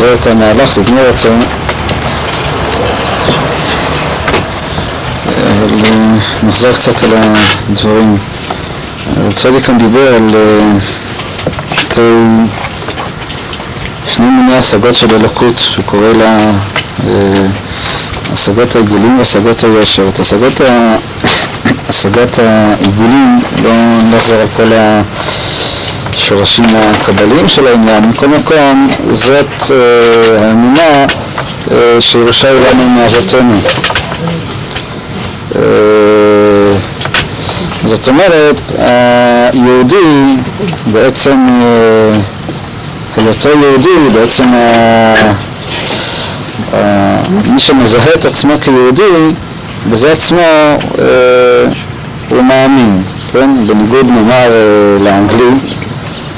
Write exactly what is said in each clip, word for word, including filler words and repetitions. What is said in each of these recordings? נקרא את המהלך, לגמור אותו. נחזר קצת על הדברים. רבי צדוק כאן דיבר על שתי, שני מיני השגות של אלוקות, שהוא קורא לה השגות העיגולים והשגות היושר. את השגות ה... השגת העיגולים, לא נחזר על כל השורשים הקבליים של העניין. בכל מקום, זאת האמונה שירושה אלינו מאבותינו. זאת אומרת, היהודי, בעצם, היותו יהודי, בעצם מי שמזהה את עצמו כיהודי, בזה עצמו אה, הוא מאמין, כן? בניגוד נאמר אה, לאנגלי,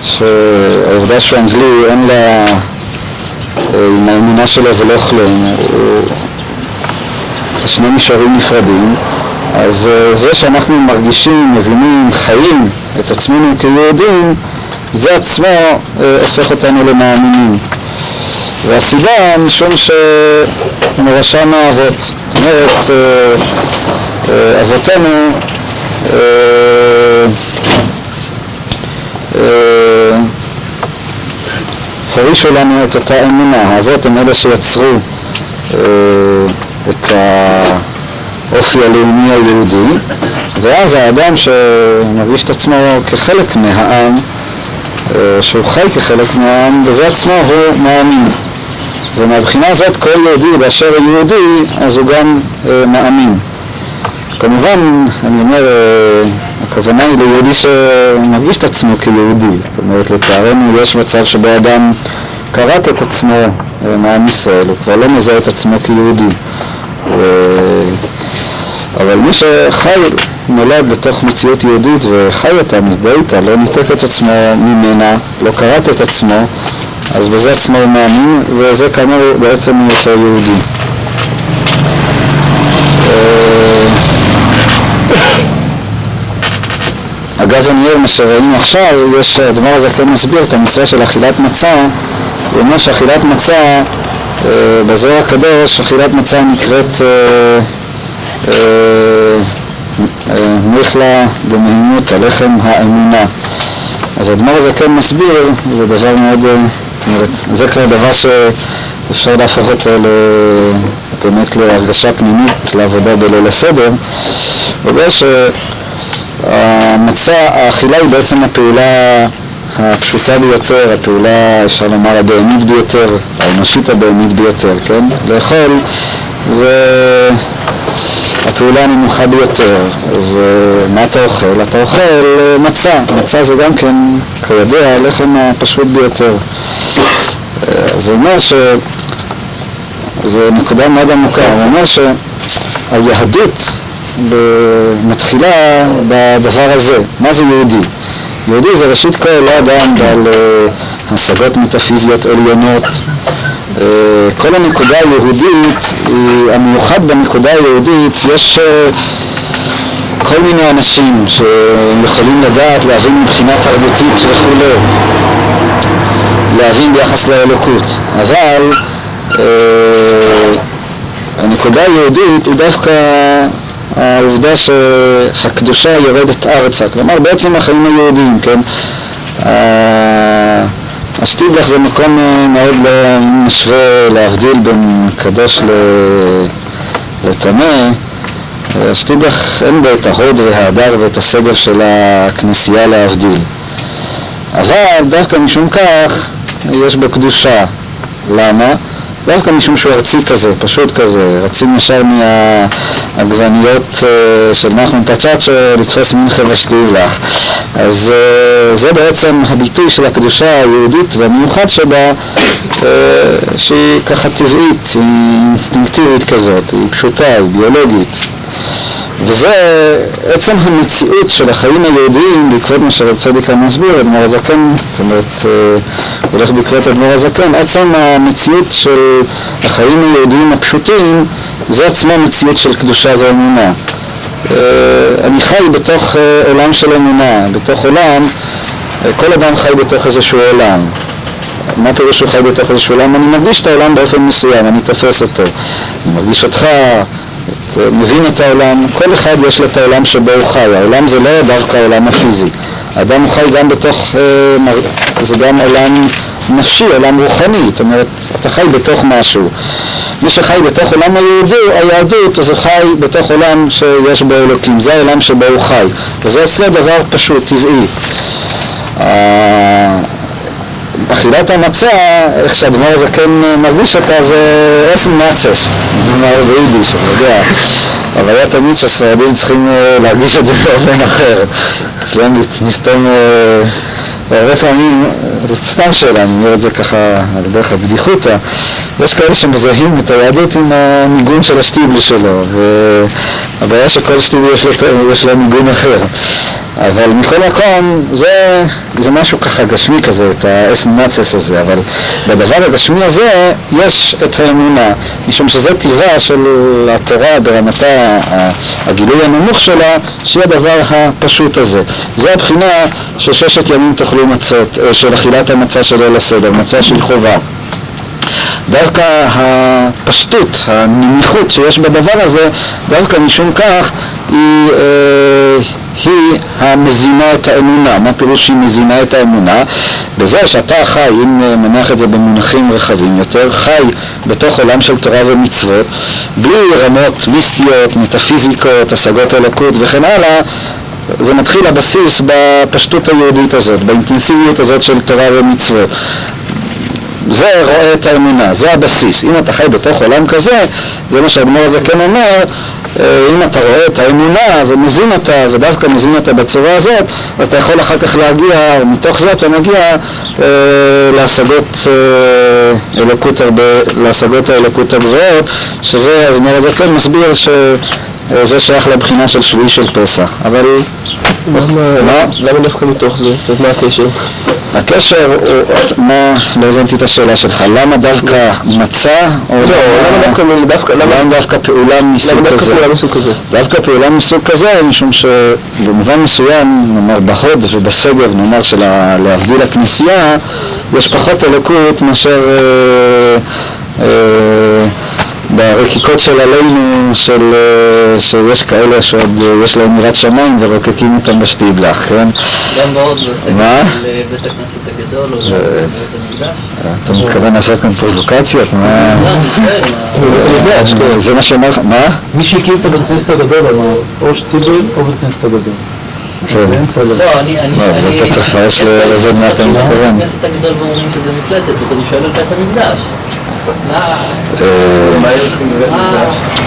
שהעובדה שהאנגלי אין לה, אה, עם האמינה שלו ולא כלום, הוא... זה שני מישורים נפרדים. אז אה, זה שאנחנו מרגישים, מבינים, חיים את עצמנו כיהודים, זה עצמו אה, הופך אותנו למאמינים. והסיבה משום שמורשה מהאבות. זאת אומרת, אבותינו הורישו לנו את אותה אמונה. האבות הם אלה שיצרו את האופי הלאומי היהודי, ואז האדם שמרגיש את עצמו כחלק מהעם, שהוא חי כחלק מהעם, וזה עצמו הוא מאמין. ומהבחינה הזאת כל יהודי באשר יהודי, אז הוא גם אה, מאמין. כמובן, אני אומר, אה, הכוונה היא ליהודי שמרגיש את עצמו כיהודי. זאת אומרת, לצערנו יש מצב שבו אדם קראת את עצמו אה, מעם ישראל, הוא כבר לא מזהה את עצמו כיהודי. אה, אבל מי שחי, נולד לתוך מציאות יהודית וחי אותה, מזדהה איתה, לא ניתק את עצמו ממנה, לא קראת את עצמו, אז בזה עצמו הוא מאמין, וזה כאמור בעצם היותו יהודי. אגב, אני אומר, מה שראינו עכשיו, יש, הדבר הזה כן מסביר את המצווה של אכילת מצה. הוא אומר שאכילת מצה, בזוהר הקדוש, אכילת מצה נקראת מיכלה דמהימות, הלחם האמונה. אז הדבר הזה כן מסביר, זה דבר מאוד... זה כבר דבר שאפשר להפוך אותו באמת להרגשה פנימית, לעבודה בליל הסדר. ובגלל שהמצה, האכילה היא בעצם הפעולה הפשוטה ביותר, הפעולה, אפשר לומר, הבהמית ביותר, האנושית הבהמית ביותר, כן? לאכול זה הפעולה הנמוכה ביותר. ומה אתה אוכל? אתה אוכל מצה. מצה זה גם כן, כידוע, הלחם הפשוט ביותר. זה אומר ש... זה נקודה מאוד עמוקה. זה אומר שהיהדות מתחילה בדבר הזה. מה זה יהודי? יהודי זה ראשית כל אדם בעל השגות מטאפיזיות עליונות. כל הנקודה היהודית, המיוחד בנקודה היהודית, יש כל מיני אנשים שיכולים לדעת, להבין מבחינה תרבותית וכו', להבין ביחס לאלוקות. אבל הנקודה היהודית היא דווקא העובדה שהקדושה יורדת ארצה, כלומר בעצם החיים היהודיים, כן? השטיבלך זה מקום מאוד משווה, להבדיל בין קדוש לטמא. השטיבלך אין בו את ההוד וההדר ואת הסדר של הכנסייה להבדיל, אבל דווקא משום כך יש בו קדושה. למה? דווקא משום שהוא ארצי כזה, פשוט כזה, רצים ישר מהעגבניות של נחמן פצ'אצ'ו לתפוס מנחה ושטיבלך. אז זה בעצם הביטוי של הקדושה היהודית, והמיוחד שבה, שהיא ככה טבעית, היא אינסטינקטיבית כזאת, היא פשוטה, היא ביולוגית. וזה עצם המציאות של החיים היהודיים, בעקבות מה שרב צדוק מסביר, אדמו"ר הזקן, זאת אומרת, הולך בעקבות אדמו"ר הזקן, עצם המציאות של החיים היהודיים הפשוטים, זה עצמה מציאות של קדושה ואמונה. אני חי בתוך עולם של אמונה, בתוך עולם, כל אדם חי בתוך איזשהו עולם. מה פירוש שהוא חי בתוך איזשהו עולם? אני מרגיש את העולם באופן מסוים, אני תופס אותו, אני מרגיש אותך, את, מבין את העולם, כל אחד יש לו את העולם שבו הוא חי, העולם זה לא דווקא העולם הפיזי, האדם הוא חי גם בתוך, זה גם עולם נפשי, עולם רוחני, זאת אומרת, אתה חי בתוך משהו. מי שחי בתוך עולם היהודי, היהדות, אז הוא חי בתוך עולם שיש בו אלוקים, זה העולם שבו הוא חי, וזה אצלו דבר פשוט, טבעי. אכילת המצה, איך שהדבר הזה כן מרגיש אותה, זה אסן מצס, נאמר ביידיש, אני יודע. אבל היה תמיד שהספרדים צריכים להרגיש את זה באופן אחר. אצלם נסתם הרבה פעמים, זאת סתם שאלה, אני אומר את זה ככה על דרך הבדיחותה. יש כאלה שמזהים את היהדות עם הניגון של השטיבל שלו, והבעיה שכל שטיבל יש לו ניגון אחר. אבל מכל מקום, זה, זה משהו ככה גשמי כזה, את האסנמצס הזה, אבל בדבר הגשמי הזה יש את האמונה, משום שזה טבעה של התורה ברמתה, הגילוי הנמוך שלה, שהיא הדבר הפשוט הזה. זה הבחינה שששת ימים תאכלו מצות, של אכילת המצה של ליל הסדר, מצה של חובה. דווקא הפשטות, הנמיכות שיש בדבר הזה, דווקא משום כך היא... היא המזינה את האמונה. מה פירוש שהיא מזינה את האמונה? בזה שאתה חי, אם מנח את זה במונחים רחבים יותר, חי בתוך עולם של תורה ומצוות, בלי רמות מיסטיות, מטאפיזיקות, השגות אלוקות וכן הלאה, זה מתחיל הבסיס בפשטות היהודית הזאת, באינטנסיביות הזאת של תורה ומצוות. זה רואה את האמונה, זה הבסיס. אם אתה חי בתוך עולם כזה, זה מה שהאדמו"ר הזה כן אומר, אם אתה רואה את האמונה ומזין אותה, ודווקא מזין אותה בצורה הזאת, אתה יכול אחר כך להגיע, מתוך זה אתה מגיע אה, להשגות אה, אלוקות הרבה, להשגות האלוקות הגבוהות, שזה, אז מר הזה כן מסביר שזה שייך לבחינה של שביעי של פסח, אבל... למה דווקא מתוך זה? מה הקשר? הקשר הוא... מה? לא הבנתי את השאלה שלך. למה דווקא מצא? לא, למה דווקא פעולה מסוג כזה? דווקא פעולה מסוג כזה, משום שבמובן מסוים, נאמר בהוד ובסגר, נאמר שלהבדיל הכנסייה, יש פחות אלוקות מאשר... ברקיקות של עלינו, של, שיש כאלה שעוד יש להם מירת שמיים ורוקקים אותם בשטיבלח, כן? גם מאוד בסגל לבית הכנסת הגדול או לבית המקדש? אתה מתכוון לעשות כאן פרובוקציות? מה? זה מה שאומר לך, מה? מי שהקים את הבית הכנסת הגדול אמר, או שטיבל או בית הכנסת הגדול. לא, אני... אתה צריך פרש לבד מה אתה מתכוון. בית הכנסת הגדול ואומרים שזה מפלצת, אז אני שואל על בית המקדש. מה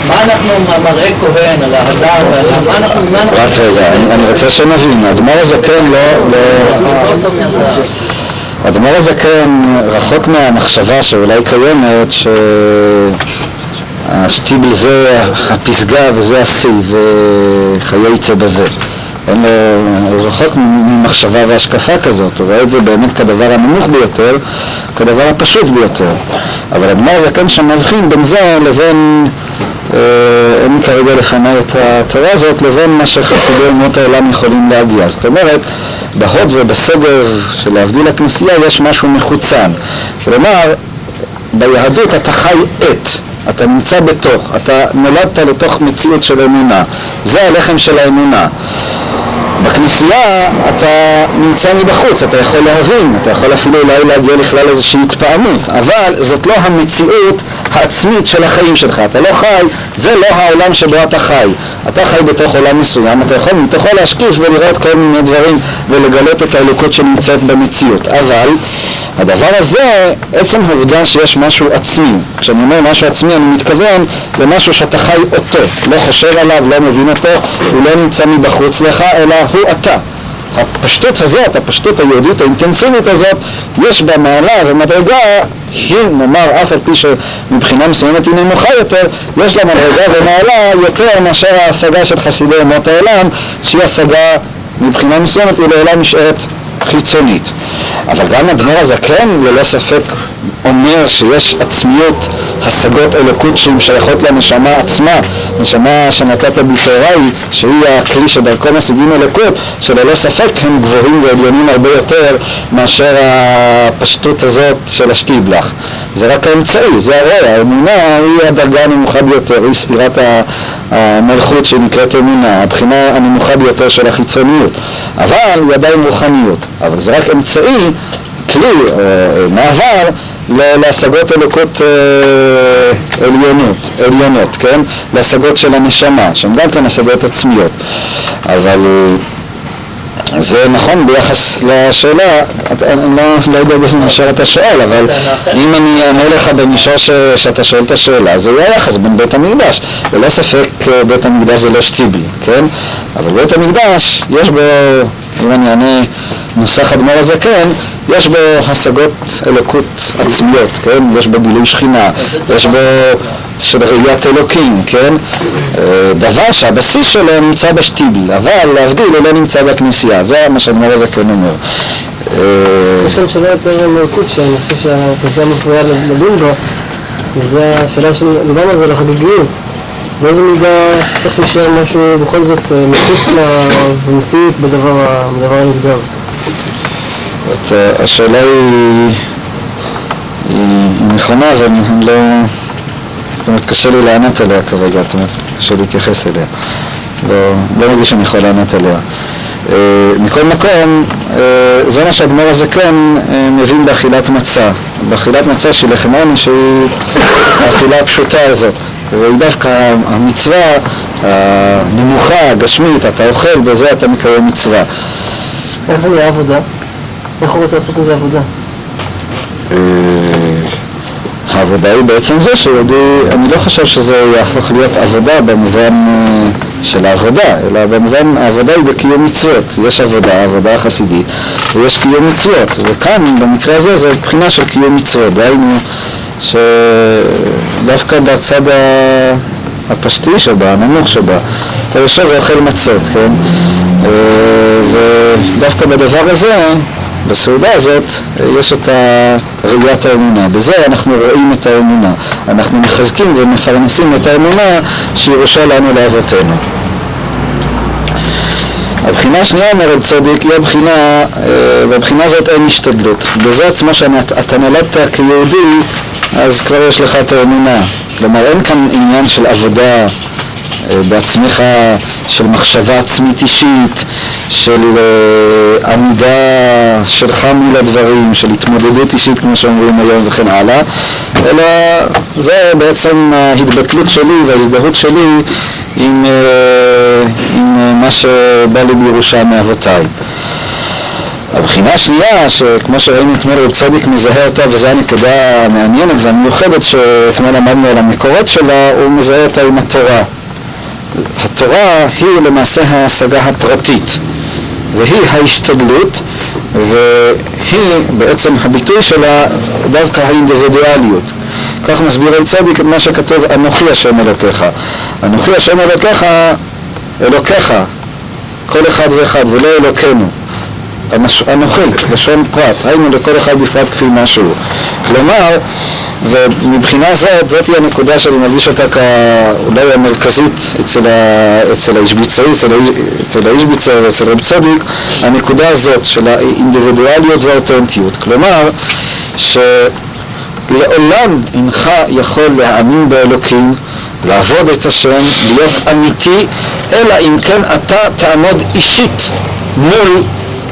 אנחנו מראה כהן על ההדר ועל מה אנחנו... רק רגע, אני רוצה שנבין, האדמו"ר הזקן לא... האדמו"ר הזקן רחוק מהמחשבה שאולי קיימת שהשטיבל זה הפסגה וזה השיא וחייצה בזה. הוא רחוק ממחשבה והשקפה כזאת, הוא רואה את זה באמת כדבר הנמוך ביותר, כדבר הפשוט ביותר. אבל האדמו"ר הזקן שמבחין בין זה לבין, אין כרגע לכנה את התורה הזאת, לבין מה שחסידי אומות העולם יכולים להגיע. זאת אומרת, בהוד ובסדר של להבדיל הכנסייה יש משהו מחוצן. כלומר, ביהדות אתה חי את. אתה נמצא בתוך, אתה נולדת לתוך מציאות של אמונה, זה הלחם של האמונה. בכנסייה אתה נמצא מבחוץ, אתה יכול להבין, אתה יכול אפילו אולי להגיע לכלל איזושהי התפעמות, אבל זאת לא המציאות העצמית של החיים שלך, אתה לא חי, זה לא העולם שבו אתה חי, אתה חי בתוך עולם מסוים, אתה יכול מתוכו להשקיף ולראות כל מיני דברים ולגלות את האלוקות שנמצאת במציאות, אבל הדבר הזה, עצם העובדה שיש משהו עצמי, כשאני אומר משהו עצמי אני מתכוון למשהו שאתה חי אותו, לא חושב עליו, לא מבין אותו, הוא לא נמצא מבחוץ לך, אלא הוא אתה. הפשטות הזאת, הפשטות היהודית האינטנסיבית הזאת, יש בה מעלה ומדרגה, היא נאמר אף על פי שמבחינה מסוימת היא נמוכה יותר, יש לה מדרגה ומעלה יותר מאשר ההשגה של חסידי אומות העולם, שהיא השגה מבחינה מסוימת ולעולם נשארת חיצונית. אבל גם האדמו"ר הזקן, ללא ספק אומר שיש עצמיות, השגות אלוקות שהן שייכות לנשמה עצמה. נשמה שנתת בתורה היא שהיא הכלי שדרכו משיגים אלוקות, שללא ספק הם גבוהים ועליונים הרבה יותר מאשר הפשטות הזאת של השטיבלח. זה רק האמצעי, זה הרי, האמונה היא הדרגה הנמוכה ביותר, היא ספירת המלכות שנקראת אמונה, הבחינה הנמוכה ביותר של החיצוניות, אבל היא עדיין רוחניות, אבל זה רק אמצעי, כלי, מעבר להשגות אלוקות עליונות, עליונות, כן? להשגות של הנשמה, שהן גם כן השגות עצמיות. אבל זה נכון ביחס לשאלה, אני לא יודע באיזה נשאר אתה שואל, אבל אם אני אענה לך במישור שאתה שואל את השאלה, זה יהיה היחס בין בית המקדש. ולא ספק בית המקדש זה לא שציבי, כן? אבל בית המקדש יש בו, אם אני אענה נוסח אדמור הזה, כן, יש בו השגות אלוקות עצמיות, כן? יש בו גילוי שכינה, יש בו ראיית אלוקים, כן? דבר שהבסיס שלו נמצא בשטיבל, אבל להבדיל הוא לא נמצא בכנסייה, זה מה שהאדמו"ר הזקן אומר. יש כאן שאלה יותר מלכות שאני חושב שהכנסייה מפריעה לדון בה, וזה השאלה של אדם הזה לחגיגיות. באיזה מידה צריך להישאר משהו בכל זאת מחוץ למציאות בדבר הנשגב? השאלה היא נכונה, אבל אני לא... זאת אומרת, קשה לי לענות עליה כרגע, זאת אומרת, קשה להתייחס אליה. לא נגיד שאני יכול לענות עליה. מכל מקום, זה מה שהאדמו"ר הזקן מבין באכילת מצה. באכילת מצה של לחם עוני, שהיא האכילה הפשוטה הזאת. והיא דווקא המצווה הנמוכה, הגשמית, אתה אוכל, בזה אתה מקיים מצווה. איך זה יהיה עבודה? איך הוא רוצה לעשות איזה עבודה? העבודה היא בעצם זה שיהודי, אני לא חושב שזה יהפוך להיות עבודה במובן של העבודה, אלא במובן העבודה היא בקיום מצוות. יש עבודה, עבודה חסידית, ויש קיום מצוות, וכאן במקרה הזה זה בחינה של קיום מצוות. דהיינו שדווקא בצד הפשטי שבה, הנמוך שבה, אתה יושב ואוכל מצות, כן? ודווקא בדבר הזה, בסעודה הזאת, יש את ראיית האמונה. בזה אנחנו רואים את האמונה. אנחנו מחזקים ומפרנסים את האמונה שירושה לנו לאבותינו. הבחינה השנייה, אומר רבי צדוק, היא הבחינה, והבחינה הזאת אין השתדלות. בזה עצמה שאתה נולדת כיהודי, אז כבר יש לך את האמונה. כלומר, אין כאן עניין של עבודה בעצמך, של מחשבה עצמית אישית, של עמידה שלך מול הדברים, של התמודדות אישית כמו שאומרים היום וכן הלאה, אלא זה בעצם ההתבטלות שלי וההזדהות שלי עם, עם מה שבא לי בירושה מאבותיי. הבחינה השנייה, שכמו שראינו אתמול רבי צדוק מזהה אותה, וזו הנקודה המעניינת והמיוחדת שאתמול למדנו על המקורות שלה, הוא מזהה אותה עם התורה. התורה היא למעשה ההשגה הפרטית, והיא ההשתדלות, והיא בעצם הביטוי שלה דווקא האינדיבידואליות. כך מסביר רבי צדוק את מה שכתוב, אנוכי השם אלוקיך. אנוכי השם אלוקיך, אלוקיך, כל אחד ואחד, ולא אלוקינו. אנוכי, לשון פרט, היינו לכל אחד בפרט כפי משהו. כלומר, ומבחינה זאת, זאת היא הנקודה שאני מרגיש אותה כאולי המרכזית אצל האיש ביצעי, אצל האיש ביצעי ואצל רבי צדוק, הנקודה הזאת של האינדיבידואליות והאותנטיות. כלומר, שלעולם אינך יכול להאמין באלוקים, לעבוד את השם, להיות אמיתי, אלא אם כן אתה תעמוד אישית מול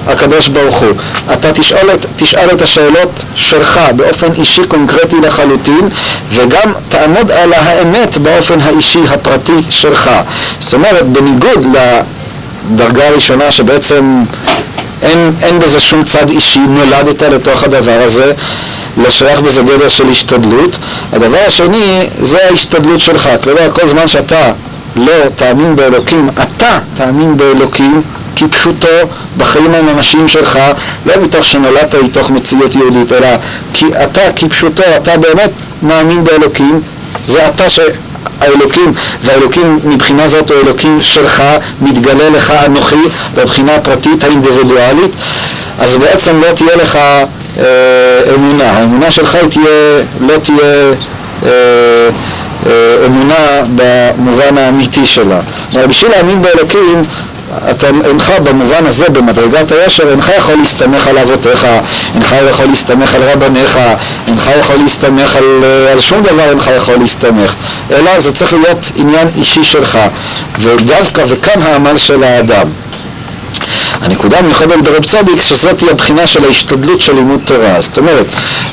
הקדוש ברוך הוא. אתה תשאל את, תשאל את השאלות שלך באופן אישי קונקרטי לחלוטין, וגם תעמוד על האמת באופן האישי הפרטי שלך. זאת אומרת, בניגוד לדרגה הראשונה שבעצם אין, אין בזה שום צד אישי, נולדת לתוך הדבר הזה, לשייך בזה גדר של השתדלות. הדבר השני זה ההשתדלות שלך. כלומר, כל זמן שאתה לא תאמין באלוקים, אתה תאמין באלוקים כפשוטו בחיים הממשיים שלך, לא מתוך שנולדת לתוך מציאות יהודית, אלא כי אתה כפשוטו, אתה באמת מאמין באלוקים, זה אתה שהאלוקים, והאלוקים מבחינה זאת הוא אלוקים שלך, מתגלה לך אנוכי, בבחינה הפרטית האינדיבידואלית, אז בעצם לא תהיה לך אמונה. האמונה שלך תהיה, לא תהיה אמונה במובן האמיתי שלה. אבל בשביל להאמין באלוקים, אתה אינך במובן הזה, במדרגת הישר, אינך יכול להסתמך על אבותיך, אינך יכול להסתמך על רבניך, אינך יכול להסתמך על, על שום דבר אינך יכול להסתמך, אלא זה צריך להיות עניין אישי שלך, ודווקא וכאן העמל של האדם. הנקודה המיוחדת ברב צדיק שזאת היא הבחינה של ההשתדלות של לימוד תורה. זאת אומרת,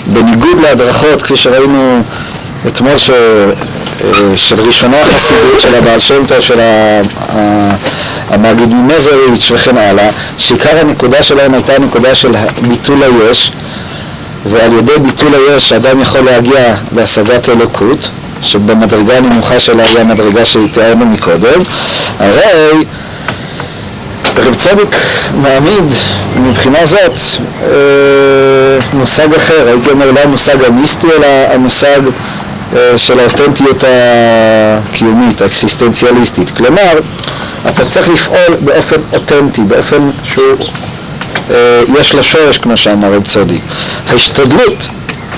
בניגוד להדרכות כפי שראינו אתמול ש... של ראשוני החסידות, של הבעל שם טוב, של המגיד ממזריץ' וכן הלאה, שעיקר הנקודה שלהם הייתה הנקודה של ביטול היש, ועל ידי ביטול היש אדם יכול להגיע להשגת אלוקות, שבמדרגה הנמוכה שלה היא המדרגה שהתארנו מקודם. הרי רב צדוק מעמיד מבחינה זאת מושג אחר, הייתי אומר לא המושג המיסטי אלא המושג של האותנטיות הקיומית, האקסיסטנציאליסטית. כלומר, אתה צריך לפעול באופן אותנטי, באופן שיש לה שורש, כמו שאמר רב צדיק. ההשתדלות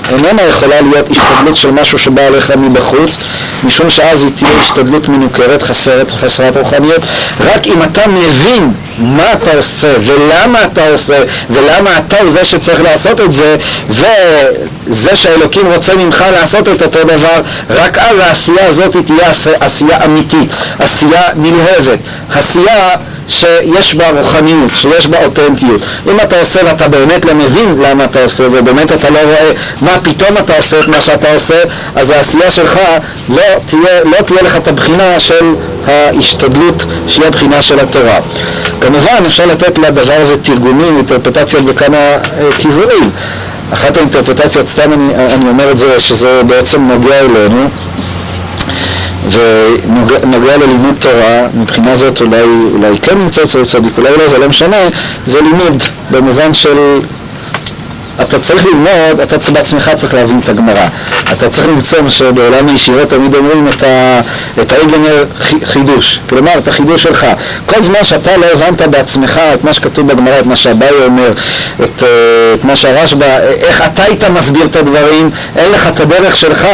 איננה יכולה להיות השתדלות של משהו שבא עליך מבחוץ, משום שאז היא תהיה השתדלות מנוכרת, חסרת, חסרת רוחניות. רק אם אתה מבין מה אתה עושה ולמה אתה עושה ולמה אתה זה שצריך לעשות את זה, וזה שהאלוקים רוצה ממך לעשות את אותו דבר, רק אז העשייה הזאת תהיה עשייה אמיתית, עשייה נלהבת, עשייה שיש בה רוחניות, שיש בה אותנטיות. אם אתה עושה ואתה באמת לא מבין למה אתה עושה, ובאמת אתה לא רואה מה פתאום אתה עושה את מה שאתה עושה, אז העשייה שלך לא תהיה, לא תהיה לך את הבחינה של ההשתדלות שהיא הבחינה של התורה. כמובן אפשר לתת לדבר הזה תרגומים, אינטרפרטציות בכמה כיוונים. אחת האינטרפרטציות, סתם אני, אני אומר את זה, שזה בעצם נוגע אלינו ונוגע ללימוד תורה, מבחינה זאת אולי, אולי כן נמצא אצל צדיק, אולי לא, זה לא משנה, זה לימוד במובן של אתה צריך ללמוד, אתה בעצמך צריך להבין את הגמרא. אתה צריך למצוא שבעולם הישיבות תמיד אומרים את האיגנר חידוש, כלומר את החידוש שלך. כל זמן שאתה לא הבנת בעצמך את מה שכתוב בגמרא, את מה שהבאי אומר, את, את מה שהרשב"א, איך אתה היית מסביר את הדברים, אין לך את הדרך שלך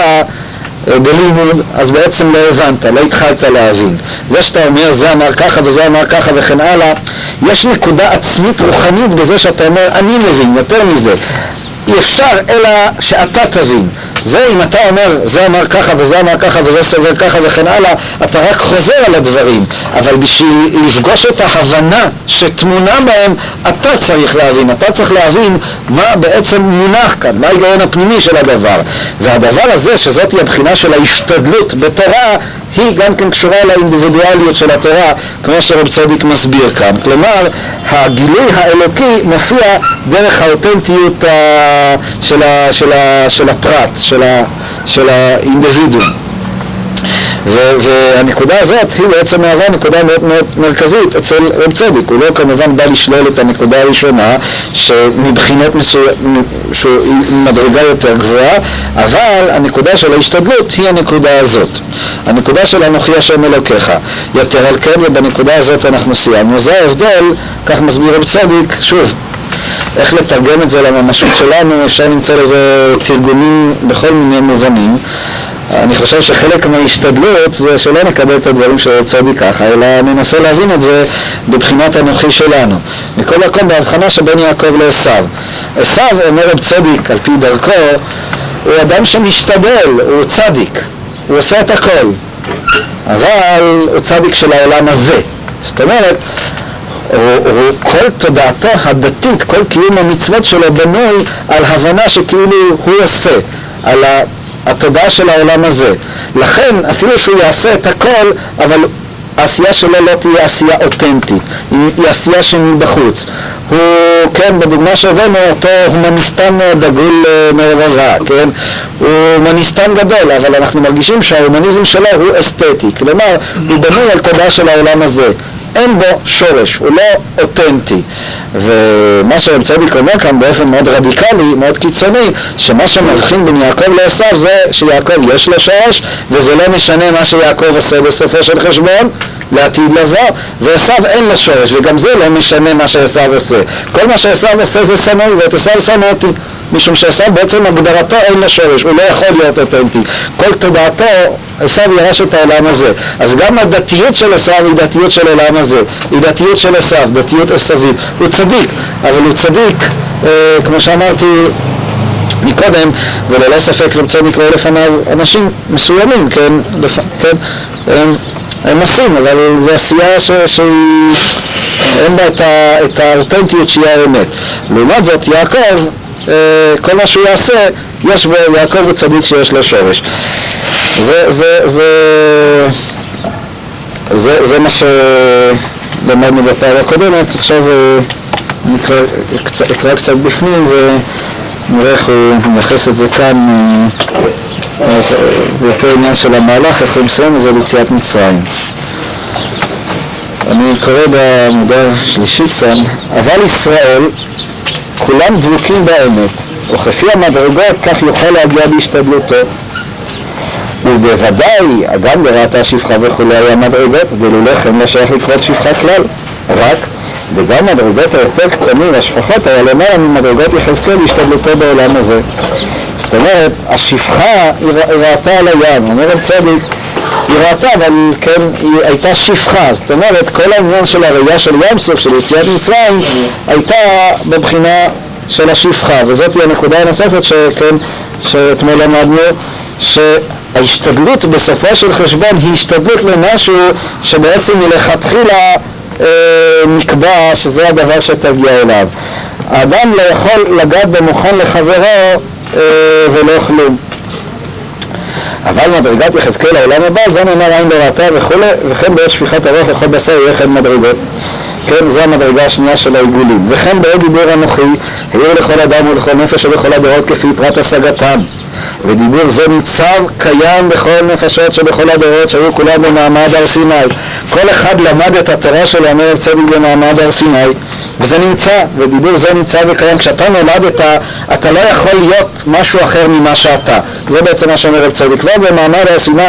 בלימוד, אז בעצם לא הבנת, לא התחלת להבין. זה שאתה אומר, זה אמר ככה וזה אמר ככה וכן הלאה, יש נקודה עצמית רוחנית בזה שאתה אומר, אני מבין, יותר מזה. אי אפשר אלא שאתה תבין. זה אם אתה אומר, זה אמר ככה וזה אמר ככה וזה סובר ככה וכן הלאה, אתה רק חוזר על הדברים. אבל בשביל לפגוש את ההבנה שתמונה בהם, אתה צריך להבין. אתה צריך להבין מה בעצם מונח כאן, מה ההיגיון הפנימי של הדבר. והדבר הזה, שזאת היא הבחינה של ההשתדלות בתורה, היא גם כן קשורה לאינדיבידואליות של התורה, כמו שרב צדיק מסביר כאן. כלומר, הגילוי האלוקי מופיע דרך האותנטיות של, של, של הפרט, של, של האינדיבידואל. והנקודה הזאת היא בעצם מהווה נקודה מאוד מאוד מרכזית אצל רב צדיק. הוא לא כמובן בא לשלול את הנקודה הראשונה שמבחינת מדרגה יותר גבוהה, אבל הנקודה של ההשתדלות היא הנקודה הזאת, הנקודה של אנוכי השם אלוקיך. יותר על כן, ובנקודה הזאת אנחנו סיימנו. זה ההבדל, כך מסביר רב צדיק. שוב, איך לתרגם את זה לממשות שלנו, אפשר למצוא לזה תרגומים בכל מיני מובנים. אני חושב שחלק מההשתדלות זה שלא נקבל את הדברים של רב צדיק ככה, אלא ננסה להבין את זה בבחינת אנוכי שלנו. מכל מקום, בהבחנה שבין יעקב לעשיו. עשיו, אומר רב צדיק על פי דרכו, הוא אדם שמשתדל, הוא צדיק, הוא עושה את הכל, אבל הוא צדיק של העולם הזה. זאת אומרת, הוא, הוא, כל תודעתו הדתית, כל קיום המצוות שלו בנוי על הבנה שכאילו הוא עושה, על ה... התודעה של העולם הזה. לכן אפילו שהוא יעשה את הכל, אבל העשייה שלו לא תהיה עשייה אותנטית, היא עשייה שמבחוץ. הוא, כן, בדוגמה שהבאנו, אותו הומניסטן דגול מרבבה, כן? הוא הומניסטן גדול, אבל אנחנו מרגישים שההומניזם שלו הוא אסתטי, כלומר הוא בנוי על תודעה של העולם הזה. אין בו שורש, הוא לא אותנטי. ומה שרב צדיק אומר כאן באופן מאוד רדיקלי, מאוד קיצוני, שמה שמבחין בין יעקב לעשיו זה שיעקב יש לו שורש, וזה לא משנה מה שיעקב עושה בסופו של חשבון, לעתיד לבוא, ועשיו אין לו שורש, וגם זה לא משנה מה שעשיו עושה. כל מה שעשיו עושה זה שנאי, ואת עשיו שנאתי. משום שעשיו בעצם הגדרתו אין לו שורש, הוא לא יכול להיות אותנטי. כל תודעתו, עשיו ירש את העולם הזה. אז גם הדתיות של עשיו היא דתיות של העולם הזה, היא דתיות של עשיו, דתיות עשווית. הוא צדיק, אבל הוא צדיק, אה, כמו שאמרתי מקודם, וללא ספק למצוא נקרא לפניו אנשים מסוימים, כן, לפ... כן, הם, הם עושים, אבל זו עשייה ש... ש... אין בה את, ה... את האותנטיות שהיא האמת. לעומת זאת, יעקב, כל מה שהוא יעשה, יש ביעקב הוא צדיק שיש לו שורש. זה, זה, זה, זה, זה מה שלמדנו בפעם הקודמת. עכשיו נקרא, נקרא קצת בפנים ונראה איך הוא מייחס את זה כאן. זה יותר עניין של המהלך, איך הוא מסיים את זה ליציאת מצרים. אני קורא בעמודה השלישית כאן, אבל ישראל כולם דבוקים באמת, וכפי המדרגות כך יוכל להגיע בהשתדלותו. ובוודאי, אדם לראתה שפחה וכולי המדרגות, דלולכם לא שייך לקרות שפחה כלל, רק וגם מדרגות היותר קטנים, השפחות, היה למעלה ממדרגות יחזקאל בהשתדלותו בעולם הזה. זאת אומרת, השפחה היא ראתה על הים, אומר רב צדיק, היא ראתה, אבל כן, היא הייתה שפחה. זאת אומרת, כל העניין של הראייה של ים סוף, של יציאת מצרים, הייתה בבחינה של השפחה. וזאת היא הנקודה הנוספת שכן, שאתמול למדנו, שההשתדלות בסופו של חשבון היא השתדלות למשהו שבעצם מלכתחילה אה, נקבע שזה הדבר שתגיע אליו. האדם לא יכול לגעת במוכן לחברו אה, ולא כלום. אבל מדרגת יחזקאל לעולם הבא, זה נאמר עין לראתה וכו', וכן בעוד שפיכת הרוח לכל בשר יהיה כן מדרגות. כן, זו המדרגה השנייה של העיגולים. וכן בעוד דיבור אנוכי, העיר לכל אדם ולכל נפש ולכל הדורות כפי פרט השגתם. ודיבור זה ניצב קיים בכל נפשות שבכל הדורות שהיו כולם במעמד הר סיני. כל אחד למד את התורה של אמר רב צדיק במעמד הר סיני, וזה נמצא, ודיבור זה נמצא וקיים. כשאתה נולד אתה, אתה לא יכול להיות משהו אחר ממה שאתה. זה בעצם מה שאומר רב צדיק. ובמעמד הר סיני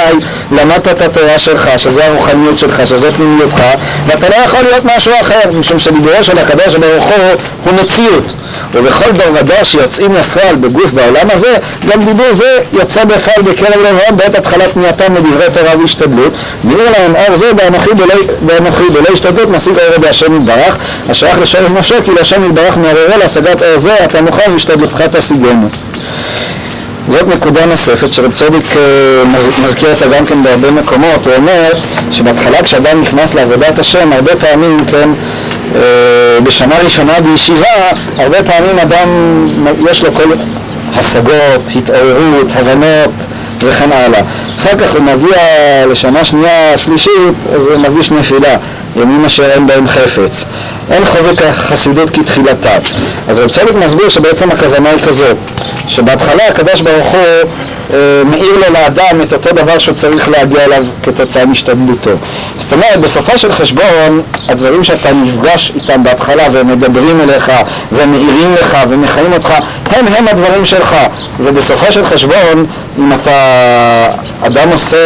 למדת את התורה שלך, שזה הרוחניות שלך, שזה פנימיותך, ואתה לא יכול להיות משהו אחר, משום שדיבורו של הקדוש ברוך הוא הוא מציאות. ובכל דור ודור שיוצאים לפועל בגוף בעולם הזה, גם דיבור זה יוצא בפועל בקרב לבם בעת התחלת תניעתם מדברי תורה והשתדלות. נראה להם אור זה באנוכי בלא השתדלות נשיג ערב השם יתברך, אשר אך לשלב משה כי לשם יתברך מעררו להשגת אור זה אתה מוכן והשתדלותך תשיגנו. זאת נקודה נוספת שרב צדיק מזכיר אותה גם כן בהרבה מקומות. הוא אומר שבהתחלה כשאדם נכנס לעבודת השם, הרבה פעמים כן, בשנה ראשונה בישיבה, הרבה פעמים אדם יש לו כל השגות, התעוררות, הבנות וכן הלאה. אחר כך הוא מגיע לשנה שנייה, שלישית, אז הוא מביא שנפילה, ימים אשר אין בהם חפץ. אין חוזק החסידות כתחילתה. אז רב צדיק מסביר שבעצם הכוונה היא כזאת, שבהתחלה הקדוש ברוך הוא אה, מאיר לו לאדם את אותו דבר שהוא צריך להגיע אליו כתוצאה משתדלותו. זאת אומרת, בסופו של חשבון, הדברים שאתה נפגש איתם בהתחלה והם מדברים אליך ומאירים לך ומחיים אותך, הם הם הדברים שלך. ובסופו של חשבון, אם אתה אדם עושה,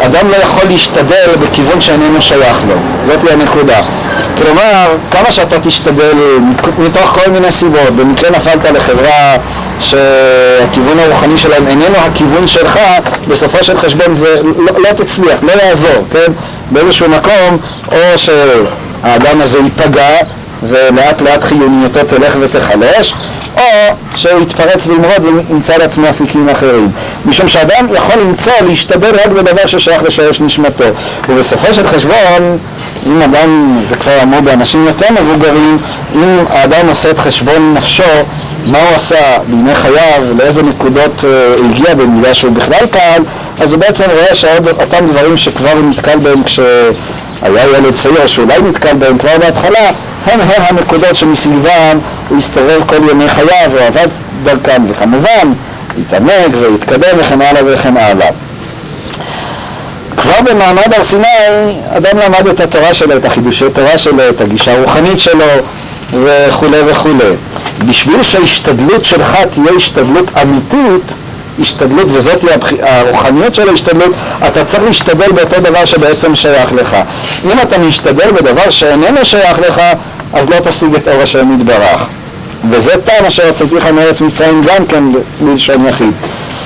אדם לא יכול להשתדל בכיוון שאיננו שייך לו. זאת היא הנקודה. כלומר, כמה שאתה תשתדל מתוך כל מיני סיבות, במקרה נפלת לחברה שהכיוון הרוחני שלהם איננו הכיוון שלך, בסופו של חשבון זה לא, לא תצליח, לא יעזור, כן? באיזשהו מקום, או שהאדם הזה ייפגע ולאט לאט חיוניותו תלך ותחלש, או שהוא יתפרץ ולמרוד וימצא לעצמו אפיקים אחרים. משום שאדם יכול למצוא, להשתדל רק בדבר ששייך לשורש נשמתו. ובסופו של חשבון, אם אדם, זה כבר אמור באנשים יותר מבוגרים, אם האדם עושה את חשבון נפשו, מה הוא עשה בימי חייו, לאיזה נקודות uh, הגיע במידה שהוא בכלל פעל, אז הוא בעצם רואה שעוד אותם דברים שכבר נתקל בהם כשהיה ילד צעיר, שאולי נתקל בהם כבר בהתחלה, הם הם הנקודות שמסביבם הוא הסתובב כל ימי חייו, הוא עבד דרכם, וכמובן התעמק והתקדם וכן הלאה וכן הלאה. כבר במעמד הר סיני אדם למד את התורה שלו, את החידושי התורה שלו, את הגישה הרוחנית שלו וכו' וכו'. בשביל שההשתדלות שלך תהיה השתדלות אמיתית, השתדלות, וזאת הרוחניות של ההשתדלות, אתה צריך להשתדל באותו דבר שבעצם שייך לך. אם אתה משתדל בדבר שאיננו שייך לך, אז לא תשיג את אור השם יתברך. וזה פעם אשר הוצאתיך מארץ מצרים גם כן בלשון יחיד.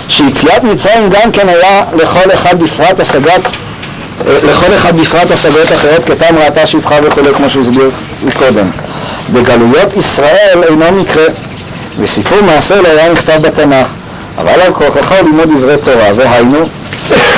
שיציאת מצרים גם כן היה לכל אחד בפרט השגת, לכל אחד בפרט השגות אחרות כתם ראתה שפחה וכו', כמו שהסביר מקודם. בגלויות ישראל אינו מקרה, וסיפור מעשה לא היה נכתב בתנ"ך, אבל על כוחך לימוד דברי תורה, והיינו,